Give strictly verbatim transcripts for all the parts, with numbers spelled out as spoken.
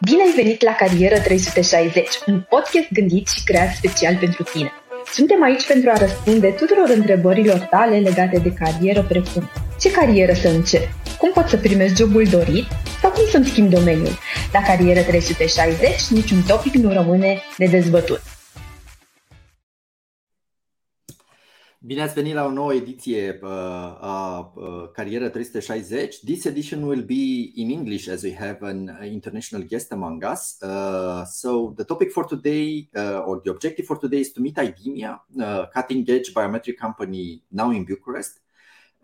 Bine ai venit la Carieră trei sute șaizeci, un podcast gândit și creat special pentru tine. Suntem aici pentru a răspunde tuturor întrebărilor tale legate de carieră, precum ce carieră să începi, cum poți să primești jobul dorit sau cum să-mi schimbi domeniul. La Carieră trei sute șaizeci niciun topic nu rămâne de dezbătut. Bine ați venit la o nouă ediție a Carieră trei sute șaizeci. This edition will be in English as we have an international guest among us. Uh, so the topic for today uh, or the objective for today is to meet Idemia, uh, cutting-edge biometric company now in Bucharest.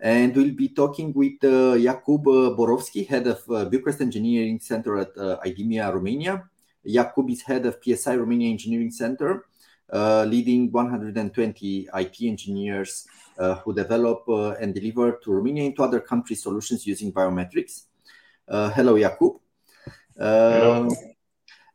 And we'll be talking with uh, Jakub Borowski, head of uh, Bucharest Engineering Center at uh, Idemia, Romania. Jakub is head of P S I Romania Engineering Center. Uh, leading one hundred twenty I T engineers uh, who develop uh, and deliver to Romania and to other countries solutions using biometrics. Uh, hello, Jakub. Uh,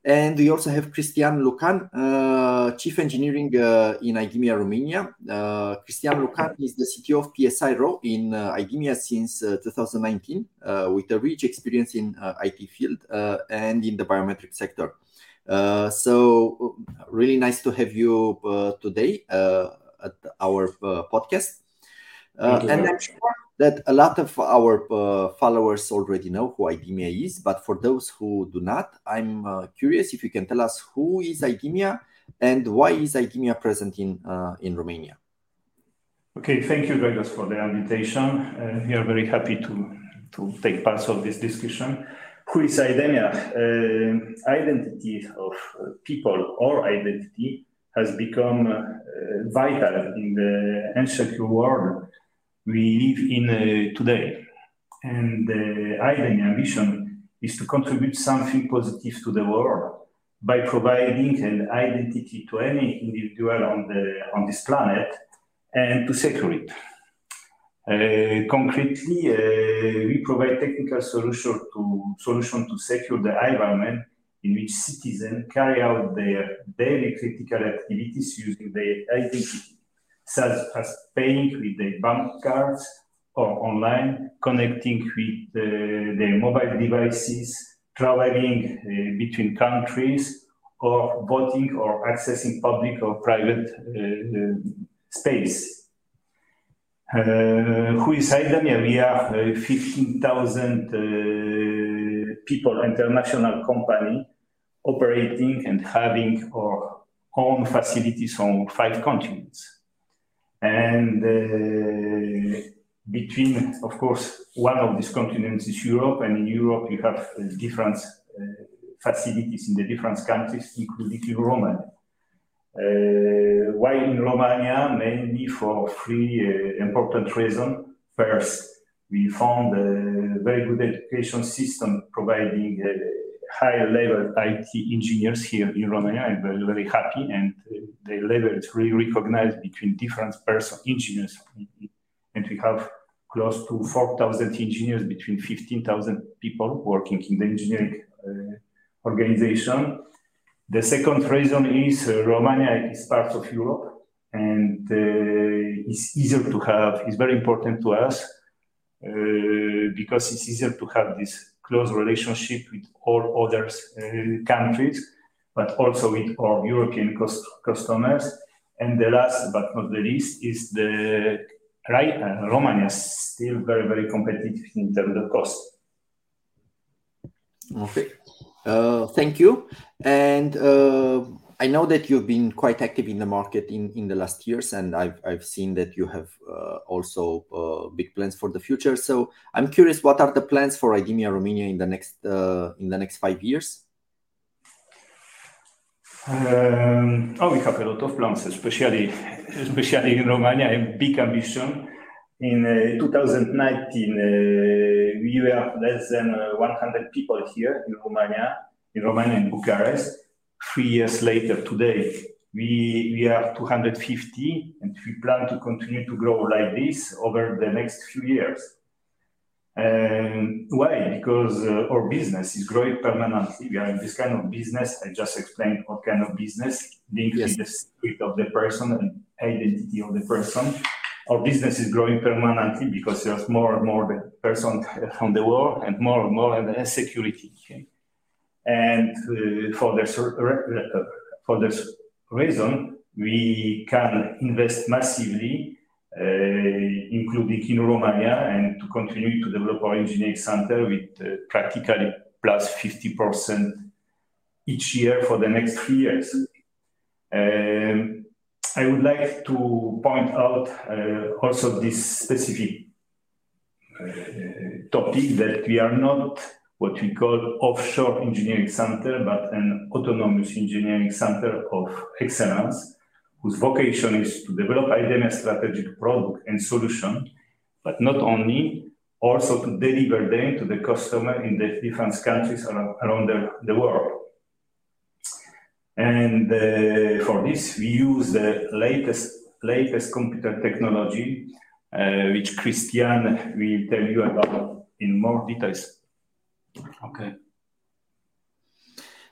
and we also have Cristian Lucan, uh, Chief Engineering uh, in Idemia, Romania. Uh, Cristian Lucan is the C T O of P S I R O in uh, Idemia since uh, twenty nineteen, uh, with a rich experience in uh, I T field uh, and in the biometric sector. Uh, so really nice to have you uh, today uh, at our uh, podcast. Uh, and I'm sure that a lot of our uh, followers already know who Idemia is, but for those who do not, I'm uh, curious if you can tell us who is Idemia and why is Idemia present in uh, in Romania. Okay, thank you, Douglas, for the invitation. Uh, we are very happy to, to take part of this discussion. Who is Idemia? Uh, identity of uh, people or identity has become uh, vital in the insecure world we live in uh, today. And the uh, Idemia mission is to contribute something positive to the world by providing an identity to any individual on, the, on this planet and to secure it. Uh, concretely, uh, we provide technical solution to, solution to secure the environment in which citizens carry out their daily critical activities using their identity, such as paying with their bank cards or online, connecting with uh, their mobile devices, traveling uh, between countries, or voting or accessing public or private uh, space. Uh, who is Idemia? We are uh, fifteen thousand uh, people, international company, operating and having our own facilities on five continents. And uh, between, of course, one of these continents is Europe, and in Europe you have uh, different uh, facilities in the different countries, including Romania. Uh, why in Romania? Mainly for three uh, important reasons. First, we found a very good education system providing uh, high-level I T engineers here in Romania. I'm very, very happy, and uh, the level is really recognized between different person engineers. And we have close to four thousand engineers, between fifteen thousand people working in the engineering uh, organization. The second reason is uh, Romania is part of Europe and uh, it's easier to have, it's very important to us uh, because it's easier to have this close relationship with all other uh, countries, but also with our European cost- customers. And the last but not the least is the right, uh, Romania is still very, very competitive in terms of cost. Okay. Uh, thank you. And uh, I know that you've been quite active in the market in, in the last years, and I've I've seen that you have uh, also uh, big plans for the future. So I'm curious, what are the plans for Idemia Romania in the next uh, in the next five years? Um, oh, we have a lot of plans, especially especially in Romania, a big ambition. In uh, twenty nineteen, uh, we were less than uh, one hundred people here in Romania, in Romania and Bucharest. Three years later, today, we, we are two hundred fifty, and we plan to continue to grow like this over the next few years. Um, why? Because uh, our business is growing permanently. We are in this kind of business. I just explained what kind of business linked yes. with the spirit of the person and identity of the person. Our business is growing permanently because there's more and more the person on the world and more and more and security. Okay? And uh, for this re- for this reason, we can invest massively, uh, including in Romania, and to continue to develop our engineering center with uh, practically plus fifty percent each year for the next three years. Um, I would like to point out uh, also this specific uh, topic that we are not what we call offshore engineering center, but an autonomous engineering center of excellence, whose vocation is to develop Idemia strategic product and solution, but not only, also to deliver them to the customer in the different countries around, around the, the world. And uh, for this, we use the latest latest computer technology, uh, which Cristian will tell you about in more details. Okay.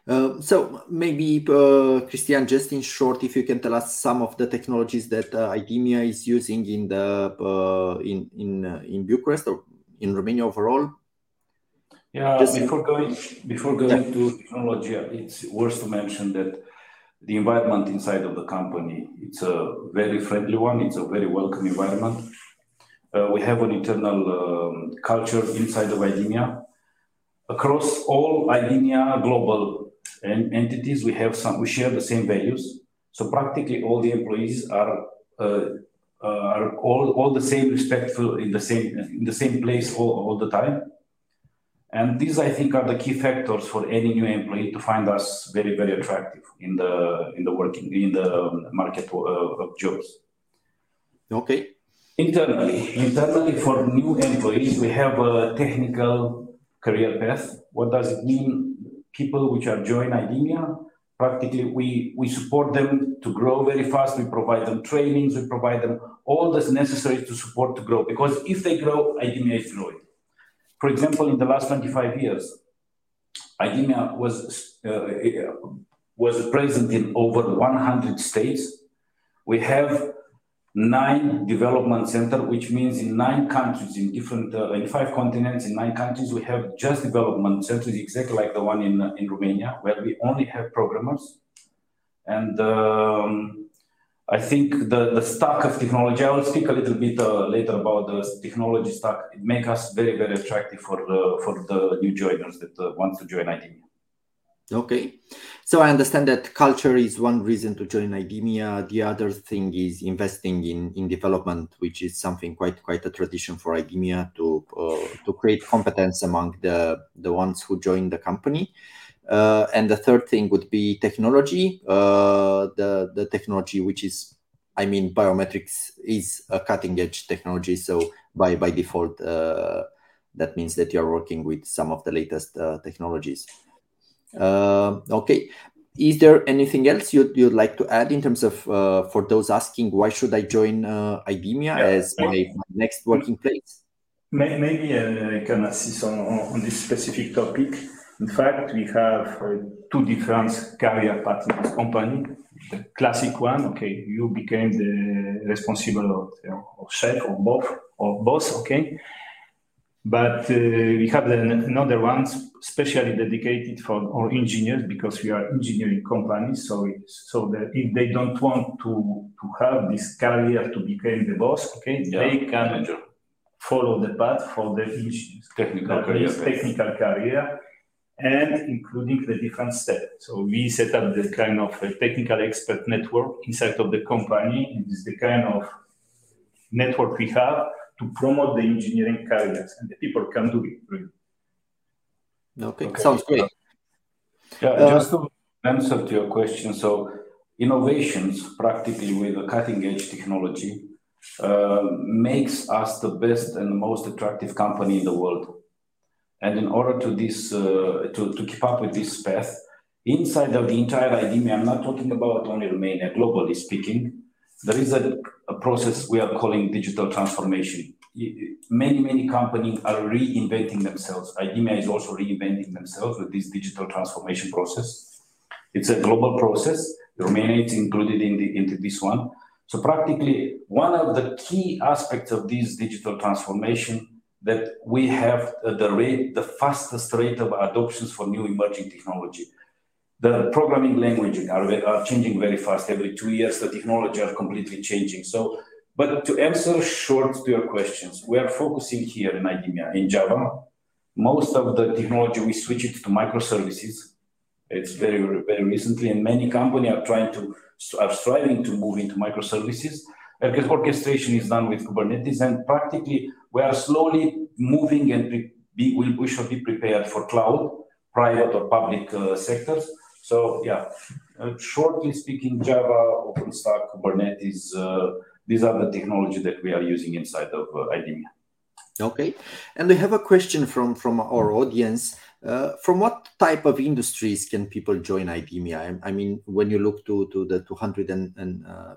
Uh, so maybe, uh, Cristian, just in short, if you can tell us some of the technologies that uh, Idemia is using in the uh, in in uh, in Bucharest or in Romania overall. Yeah. Just before going before going yeah. to technology, it's worth to mention that the environment inside of the company, it's a very friendly one. It's a very welcome environment. Uh, we have an internal um, culture inside of Idemia. Across all Idemia global en- entities, we have some. We share the same values, so practically all the employees are uh, are all, all the same, respectful in the same in the same place all, all the time. And these, I think, are the key factors for any new employee to find us very very attractive in the in the working in the market of jobs. Okay. Internally, internally for new employees, we have a technical career path. What does it mean? People which are join Idemia, practically we, we support them to grow very fast. We provide them trainings. We provide them all that's necessary to support to grow. Because if they grow, Idemia is growing. For example, in the last twenty-five years, Idemia was uh, was present in over one hundred states. We have nine development centers, which means in nine countries, in different, uh, in five continents, in nine countries, we have just development centers, exactly like the one in in Romania, where we only have programmers. And um, I think the, the stack of technology, I will speak a little bit uh, later about the technology stack. It makes us very, very attractive for the, for the new joiners that uh, want to join Idemia. Okay, so I understand that culture is one reason to join Idemia. The other thing is investing in, in development, which is something quite quite a tradition for Idemia to uh, to create competence among the, the ones who join the company. Uh, and the third thing would be technology. Uh, the the technology which is, I mean, biometrics is a cutting edge technology. So by by default, uh, that means that you are working with some of the latest uh, technologies. Uh, okay. Is there anything else you'd, you'd like to add in terms of, uh, for those asking, why should I join uh, Idemia yeah, as my, my next working place? May, maybe uh, I can assist on, on this specific topic. In fact, we have uh, two different career paths in this company. The classic one, okay, you became the responsible of, of chef or boss, or boss, okay. But uh, we have another one specially dedicated for our engineers because we are engineering companies. So, so that if they don't want to, to have this career to become the boss, okay, yeah. they can follow the path for the engineers. Technical career. Technical career, and including the different steps. So we set up the kind of a technical expert network inside of the company. It is the kind of network we have to promote the engineering careers, and the people can do it. Really. Okay. okay, sounds great. Yeah, uh, just to answer to your question, so innovations, practically with the cutting-edge technology, uh, makes us the best and most attractive company in the world. And in order to this, uh, to, to keep up with this path, inside of the entire Idemia, I'm not talking about only Romania, globally speaking, there is a, a process we are calling digital transformation. Many, many companies are reinventing themselves. Idemia is also reinventing themselves with this digital transformation process. It's a global process. Romania is included in the, into this one. So practically, one of the key aspects of this digital transformation that we have the rate, the fastest rate of adoptions for new emerging technology. The programming languages are, are changing very fast. Every two years, the technology are completely changing. So, but to answer short to your questions, we are focusing here in Idemia, in Java. Most of the technology, we switch it to microservices. It's very, very recently, and many companies are trying to, are striving to move into microservices. Orchestration is done with Kubernetes, and practically we are slowly moving, and pre- be, we should be prepared for cloud, private or public uh, sectors. So yeah, uh, shortly speaking, Java, OpenStack, Kubernetes, uh, these are the technology that we are using inside of uh, Idemia. Okay, and we have a question from, from our audience. Uh, from what type of industries can people join Idemia? I, I mean, when you look to, to the two hundred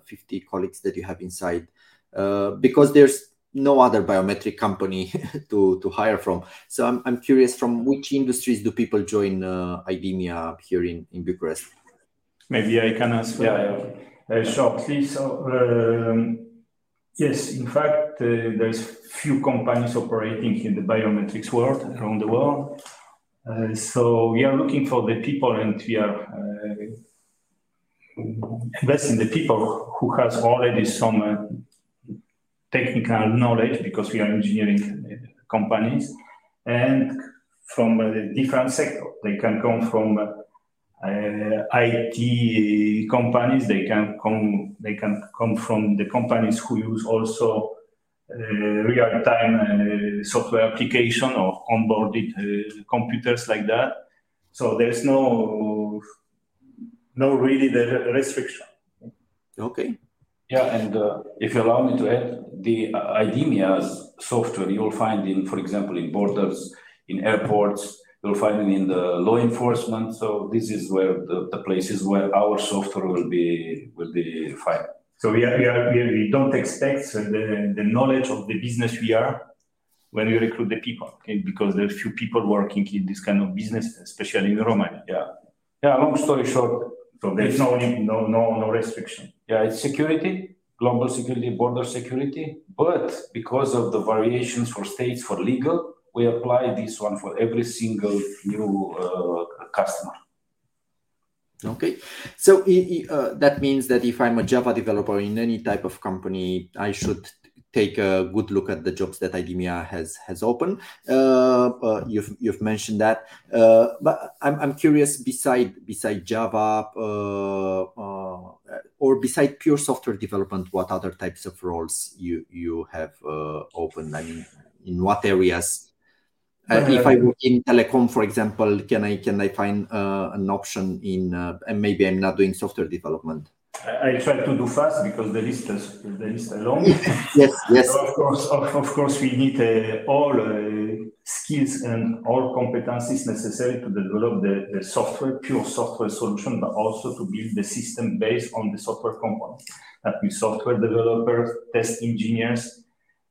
fifty colleagues that you have inside, uh, because there's no other biometric company to, to hire from. So I'm, I'm curious, from which industries do people join uh, Idemia here in, in Bucharest? Maybe I can answer yeah, yeah. Uh, shortly. So, um... yes, in fact, uh, there's few companies operating in the biometrics world around the world. Uh, so we are looking for the people, and we are uh, investing the people who has already some uh, technical knowledge, because we are engineering companies, and from a different sector. They can come from uh, Uh, I T companies, they can come they can come from the companies who use also uh, real-time uh, software application or onboarded uh, computers like that. So there's no no really the restriction. Okay. Yeah, and uh, if you allow me to add, the uh, Idemia's software you'll find in, for example, in borders, in airports. You'll find it in the law enforcement. So this is where the, the places where our software will be will be fine. So we are, we are we, are, we don't expect the, the knowledge of the business we are when we recruit the people, okay? Because there are few people working in this kind of business, especially in Romania. Yeah. Yeah. Long story short, so there's no no no no restriction. Yeah, it's security, global security, border security, but because of the variations for states for legal. We apply this one for every single new uh, customer. Okay. So uh, that means that if I'm a Java developer in any type of company, I should take a good look at the jobs that Idemia has has open. Uh, uh, you've you've mentioned that. Uh, but I'm I'm curious, beside beside Java uh, uh, or beside pure software development, what other types of roles you, you have uh, open? I mean, in what areas? Uh, if I work in telecom, for example, can I can I find uh, an option in? Uh, and maybe I'm not doing software development. I, I try to do fast because the list is the list is long. yes, yes. So of course, of, of course, we need uh, all uh, skills and all competencies necessary to develop the, the software, pure software solution, but also to build the system based on the software component. That means software developers, test engineers.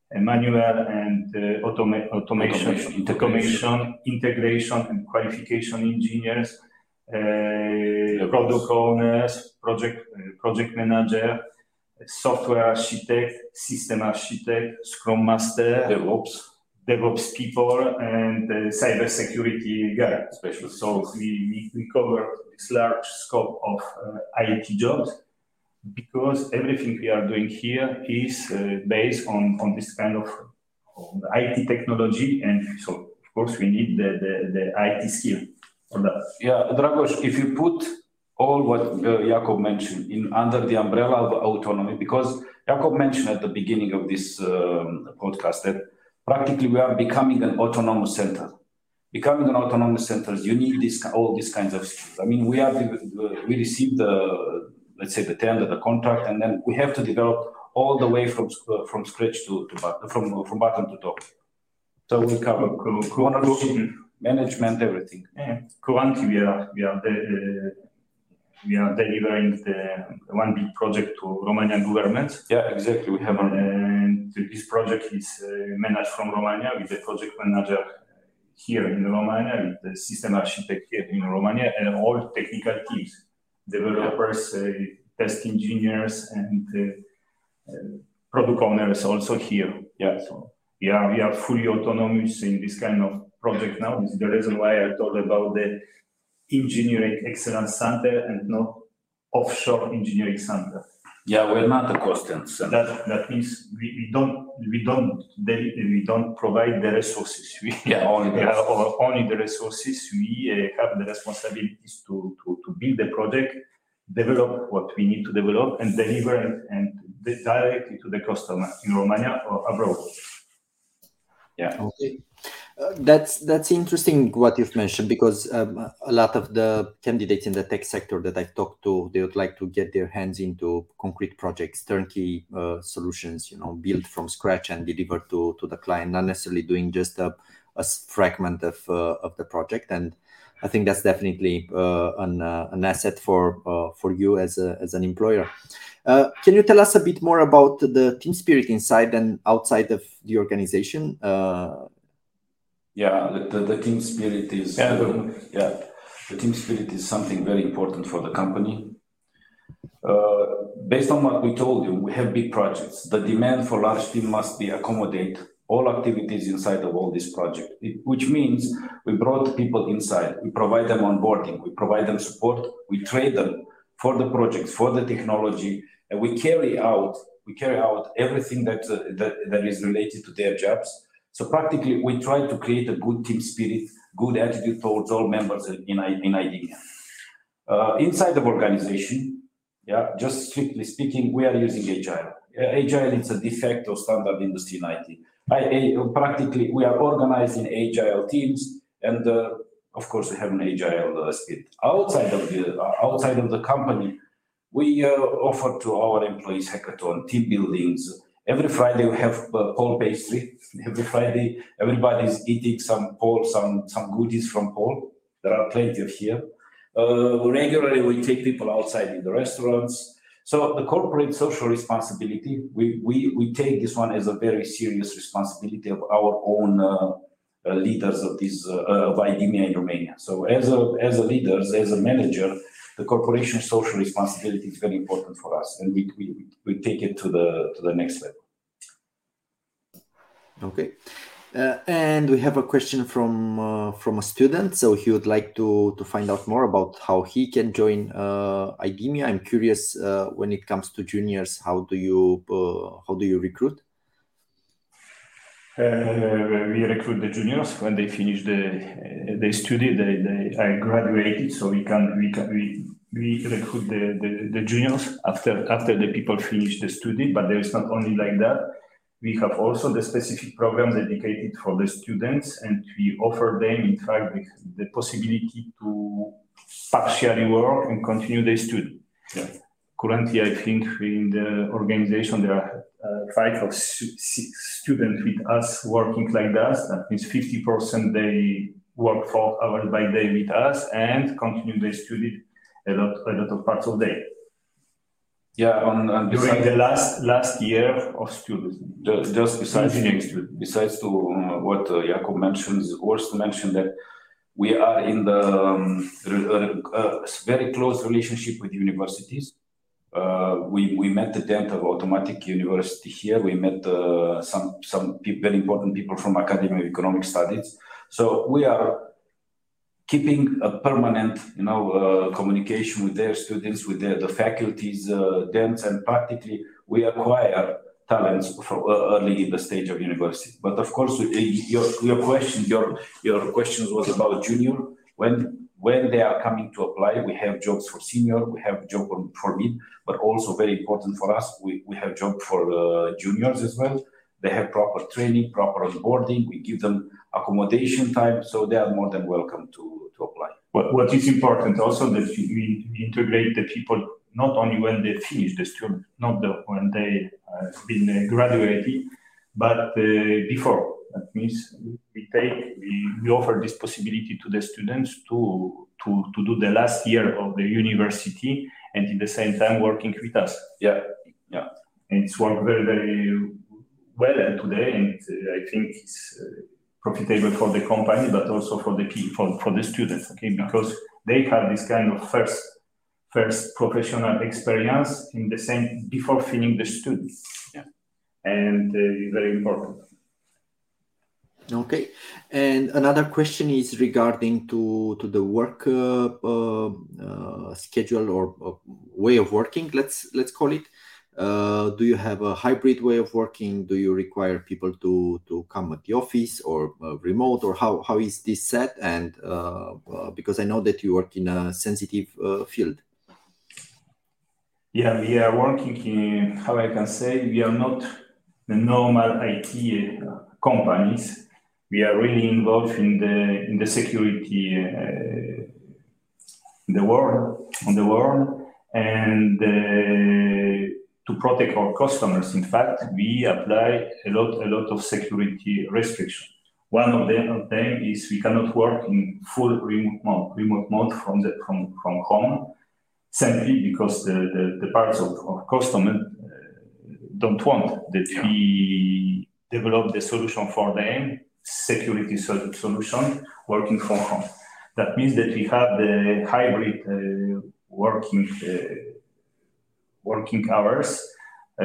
And manual and uh, automa- automation, automation, automation, integration, and qualification engineers, uh, product owners, project uh, project manager, software architect, system architect, scrum master, DevOps, DevOps people, and uh, cybersecurity guy. Especially. So we, we cover this large scope of uh, I T jobs. Because everything we are doing here is uh, based on, on this kind of on I T technology, and so of course we need the, the, the I T skill for that. Yeah, Dragoș, if you put all what uh, Jakub mentioned in under the umbrella of autonomy, because Jakub mentioned at the beginning of this um, podcast that practically we are becoming an autonomous center. Becoming an autonomous center, you need this, all these kinds of skills. I mean, we are we received the. Let's say the tender, the contract, and then we have to develop all the way from uh, from scratch to, to button, from from bottom to top. So we cover ownership, management, everything. Yeah. Currently, we are we are de- we are delivering the one big project to Romanian government. Yeah, exactly. We have, and this project is uh, managed from Romania with the project manager here in Romania, with the system architect here in Romania, and all technical teams. Developers, uh, test engineers, and uh, uh, product owners also here. Yeah. So We are, we are fully autonomous in this kind of project now. This is the reason why I told about the engineering excellence center and not offshore engineering center. Yeah, we're not a cost center. That that means we, we don't we don't they, we don't provide the resources. We yeah, only the resources. only the resources. We uh, have the responsibilities to, to, to build the project, develop what we need to develop, and deliver and, and de- directly to the customer in Romania or abroad. Yeah. Okay. Uh, that's that's interesting what you've mentioned, because um, a lot of the candidates in the tech sector that I've talked to, they would like to get their hands into concrete projects, turnkey uh, solutions, you know, built from scratch and delivered to, to the client, not necessarily doing just a, a fragment of uh, of the project. And I think that's definitely uh, an uh, an asset for uh, for you as a as an employer. Uh, can you tell us a bit more about the team spirit inside and outside of the organization? Uh, Yeah, the, the team spirit is yeah. Uh, yeah, the team spirit is something very important for the company. Uh, based on what we told you, we have big projects. The demand for large team must be accommodate all activities inside of all this project, it, which means we brought people inside, we provide them onboarding, we provide them support, we train them for the projects, for the technology, and we carry out we carry out everything that uh, that, that is related to their jobs. So practically, we try to create a good team spirit, good attitude towards all members in in Idemia. Uh, inside the organization, yeah, just strictly speaking, we are using Agile. Agile is a de facto standard industry in I T. I, I, practically, we are organized in Agile teams, and uh, of course, we have an Agile uh, spirit. Outside of the uh, outside of the company, we uh, offer to our employees hackathon, team buildings. Every Friday we have uh, Paul pastry. Every Friday, everybody is eating some Paul, some some goodies from Paul. There are plenty of here. Uh, regularly, we take people outside in the restaurants. So the corporate social responsibility, we we we take this one as a very serious responsibility of our own uh, uh, leaders of this uh, of Idemia in Romania. So as a as a leaders, as a manager, the corporation social responsibility is very important for us, and we we, we take it to the to the next level. Okay, uh, and we have a question from uh, from a student. So he would like to to find out more about how he can join uh, Idemia. I'm curious uh, when it comes to juniors, how do you uh, how do you recruit? Uh, we recruit the juniors when they finish the uh, they study, they they are graduated, so we can we can we, we recruit the, the, the juniors after after the people finish the study. But there is not only like that. We have also the specific programs dedicated for the students, and we offer them in fact the, the possibility to partially work and continue their study. Yeah. Currently, I think in the organization there are uh, five or six students with us working like that. That means fifty percent they work four hours by day with us and continue their study a lot, a lot of parts of day. Yeah, on, on during besides, the last last year of students. Just, just besides mm-hmm. besides to um, what uh, Jakub mentioned, it's worth to mention that we are in the um, uh, very close relationship with universities. Uh, we, we met the dean of Automatic University here. We met uh, some some pe- very important people from Academy of Economic Studies. So we are keeping a permanent, you know, uh, communication with their students, with their, the faculties, uh, deans, and practically we acquire talents from early in the stage of university. But of course, your your question your your questions was about junior. When When they are coming to apply, we have jobs for senior, we have job for mid, but also very important for us, we, we have job for uh, juniors as well. They have proper training, proper onboarding. We give them accommodation time, so they are more than welcome to, to apply. What, what is important also that we, we integrate the people not only when they finish the student, not the, when they have uh, been graduated, but uh, before. That means we take we, we offer this possibility to the students to to to do the last year of the university and at the same time working with us. Yeah, yeah. And it's worked very very well today, and uh, I think it's uh, profitable for the company, but also for the people, for the students. Okay, because they have this kind of first first professional experience in the same before finishing the study. Yeah, and uh, very important. Okay. And another question is regarding to, to the work uh, uh, schedule or uh, way of working, let's let's call it. Uh, do you have a hybrid way of working? Do you require people to, to come at the office or uh, remote, or how, how is this set? And uh, uh, because I know that you work in a sensitive uh, field. Yeah, we are working in, how I can say, we are not the normal I T companies. We are really involved in the in the security uh, in the world on the world, and uh, to protect our customers. In fact, we apply a lot a lot of security restrictions. One of them of them is we cannot work in full remote mode, remote mode from the from, from home, simply because the, the, the parts of our customers uh, don't want that yeah. we develop the solution for them. Security solution working from home. That means that we have the hybrid uh, working uh, working hours. Uh,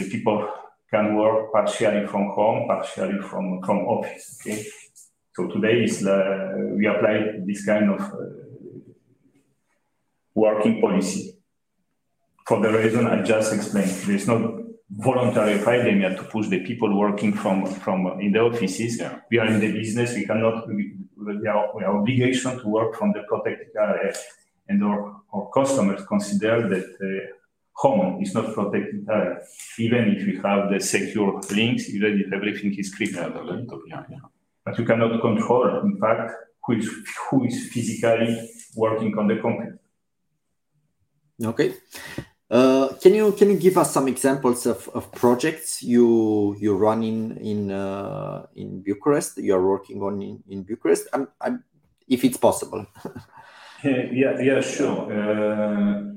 the people can work partially from home, partially from from office. Okay. So today is uh, we apply this kind of uh, working policy for the reason I just explained. There is no voluntary Idemia to push the people working from from in the offices. Yeah. We are in the business. We cannot. We, we are, we are obligation to work from the protected area, and our, our customers consider that uh, home is not protected area, even if we have the secure links, even if everything is encrypted. Yeah, laptop, yeah, yeah. But you cannot control, in fact, who is who is physically working on the computer. Okay. Uh, can you can you give us some examples of, of projects you you run in in uh, in Bucharest? You are working on in, in Bucharest, I'm, I'm, if it's possible. yeah, yeah, sure. Uh,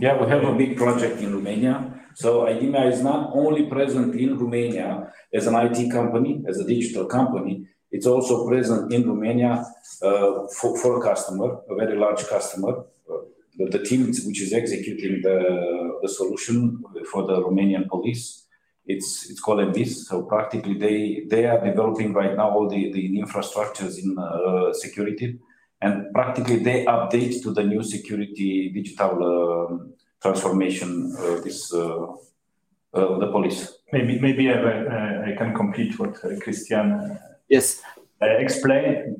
yeah, we have a big project in Romania. So Idemia is not only present in Romania as an I T company, as a digital company. It's also present in Romania uh, for, for a customer, a very large customer. The team which is executing the, the solution for the Romanian police, it's it's called M B I S. So practically they, they are developing right now all the, the infrastructures in uh, security, and practically they update to the new security digital uh, transformation uh, this uh, uh, the police. Maybe maybe I, uh, I can complete what uh, Cristian yes uh, explained.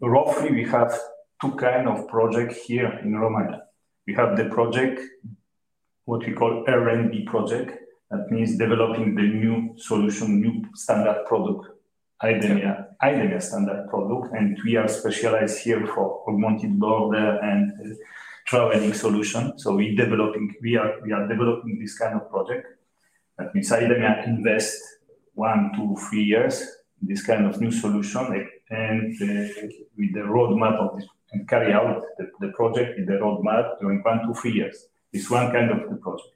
Roughly we have two kind of project here in Romania. We have the project, what we call R and D project. That means developing the new solution, new standard product, Idemia, Idemia standard product. And we are specialized here for augmented border and uh, traveling solution. So we developing, we are we are developing this kind of project. That means Idemia invest one, two, three years in this kind of new solution, and uh, with the roadmap of this. And carry out the, the project in the roadmap during one to three years. It's one kind of the project.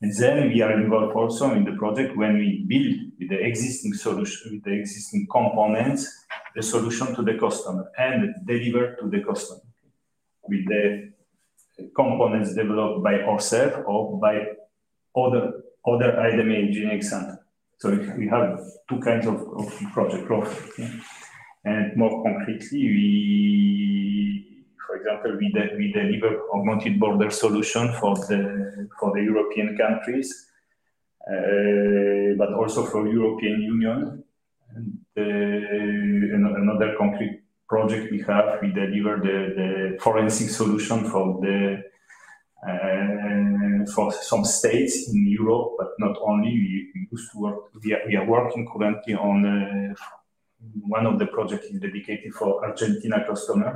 And then we are involved also in the project when we build with the existing solution, with the existing components, the solution to the customer and deliver to the customer with the components developed by ourselves or by other other Idemia engineering center. So we have two kinds of, of project growth. Okay? And more concretely, we, for example, we, de- we deliver augmented border solution for the for the European countries, uh, but also for European Union. And uh, another concrete project we have, we deliver the, the forensic solution for the uh, for some states in Europe, but not only. We, we used to work. We are, we are working currently on. Uh, One of the projects is dedicated for Argentina customer.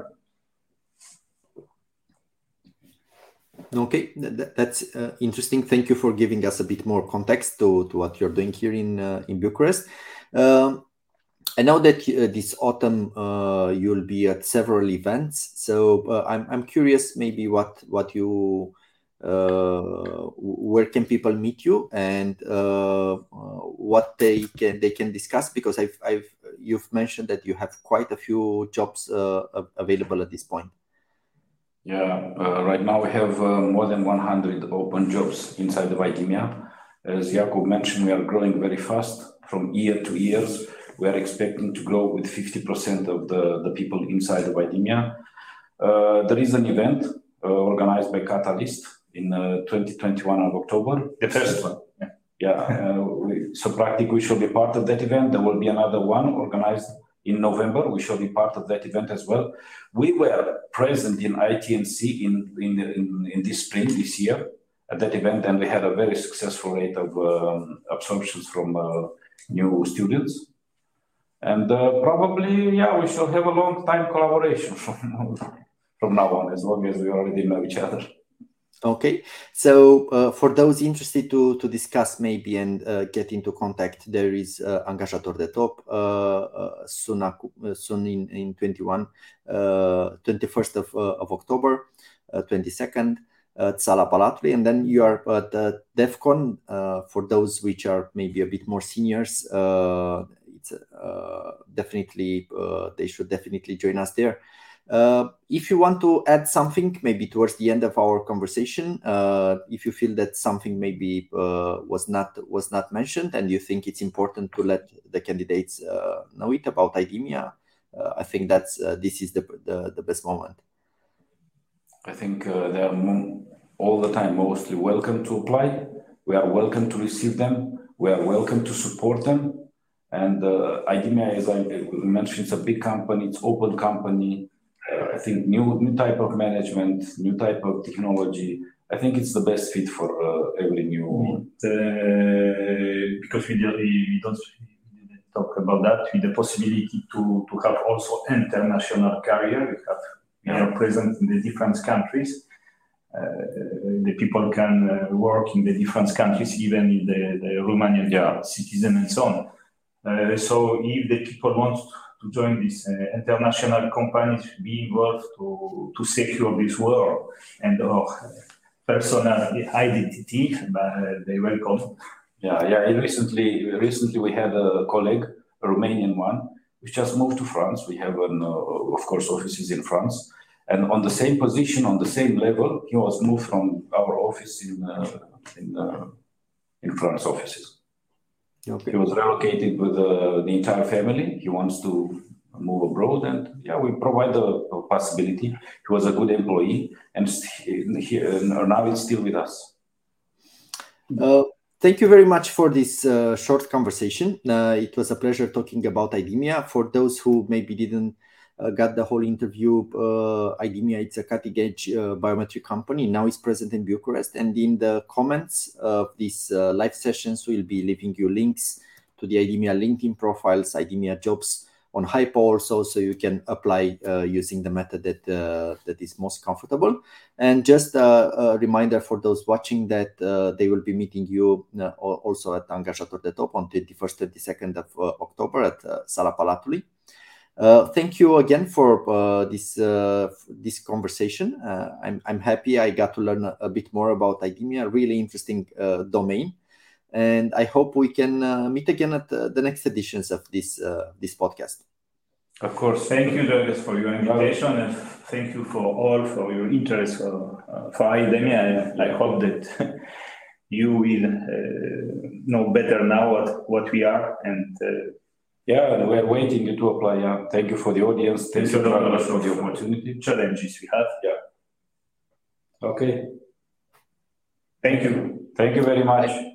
Okay, that, that's uh, interesting. Thank you for giving us a bit more context to, to what you're doing here in uh, in Bucharest. Uh, I know that uh, this autumn uh, you'll be at several events, so uh, I'm I'm curious maybe what what you uh, where can people meet you and uh, uh, what they can they can discuss, because I've I've you've mentioned that you have quite a few jobs uh, available at this point. Yeah, uh, right now we have uh, more than one hundred open jobs inside of Idemia. As Jakub mentioned, we are growing very fast from year to years. We are expecting to grow with fifty percent of the, the people inside of Idemia. Uh, there is an event uh, organized by Catalyst in uh, twenty twenty-one in October. The first one. Yeah. yeah. Uh, we, so practically we shall be part of that event. There will be another one organized in November. We shall be part of that event as well. We were present in I T N C in, in, in, in this spring, this year, at that event, and we had a very successful rate of um, absorptions from uh, new students. And uh, probably, yeah, we shall have a long time collaboration from, from now on, as long as we already know each other. Okay, so uh, for those interested to to discuss maybe and uh, get into contact, there is uh, Angajator de Top uh, uh, soon, uh, soon in, in twenty-one, uh, twenty-first of, uh, of October, uh, twenty-second, at Sala Palatului, and then you are at uh, DevCon uh, for those which are maybe a bit more seniors. Uh, it's uh, definitely uh, they should definitely join us there. Uh, if you want to add something, maybe towards the end of our conversation, uh, if you feel that something maybe uh, was not was not mentioned, and you think it's important to let the candidates uh, know it about Idemia, uh, I think that's uh, this is the, the the best moment. I think uh, they are m- all the time mostly welcome to apply. We are welcome to receive them. We are welcome to support them. And uh, Idemia, as I mentioned, it's a big company. It's open company. I think new new type of management, new type of technology. I think it's the best fit for uh, every new. Uh, because we, we don't talk about that. With the possibility to, to have also international career, we have we are present in the different countries. Uh, the people can uh, work in the different countries, even in the, the Romanian yeah. citizen and so on. Uh, so if the people want to join these uh, international companies, be involved to, to secure this world and our uh, personal identity, but uh, they welcome. Yeah, yeah. And recently, recently we had a colleague, a Romanian one, who just moved to France. We have, an, uh, of course, offices in France, and on the same position, on the same level, he was moved from our office in uh, in uh, in France offices. Okay. He was relocated with uh, the entire family. He wants to move abroad, and yeah, we provide the possibility. He was a good employee, and st- he, uh, now it's still with us. Uh, thank you very much for this uh, short conversation. Uh, it was a pleasure talking about Idemia. For those who maybe didn't uh, got the whole interview, uh, Idemia it's a cutting-edge uh, biometric company. Now it's present in Bucharest, and in the comments of these uh, live sessions, we'll be leaving you links to the Idemia LinkedIn profiles, Idemia jobs on Hypo also, so you can apply uh, using the method that uh, that is most comfortable. And just uh, a reminder for those watching that uh, they will be meeting you uh, also at Angajator de Top on twenty-first, twenty-second of uh, October at uh, Sala Palatului. Uh, thank you again for uh, this uh, this conversation. Uh, I'm I'm happy I got to learn a bit more about Idemia, really interesting uh, domain, and I hope we can uh, meet again at uh, the next editions of this uh, this podcast. Of course, thank you, Douglas, for your invitation, and thank you for all for your interest for, uh, for Idemia. And I hope that you will uh, know better now what, what we are and. Uh, Yeah, and we are waiting you to apply. Yeah. Thank you for the audience. Thank, Thank you very much for the opportunity. Challenges we have. Yeah. Okay. Thank you. Thank you very much.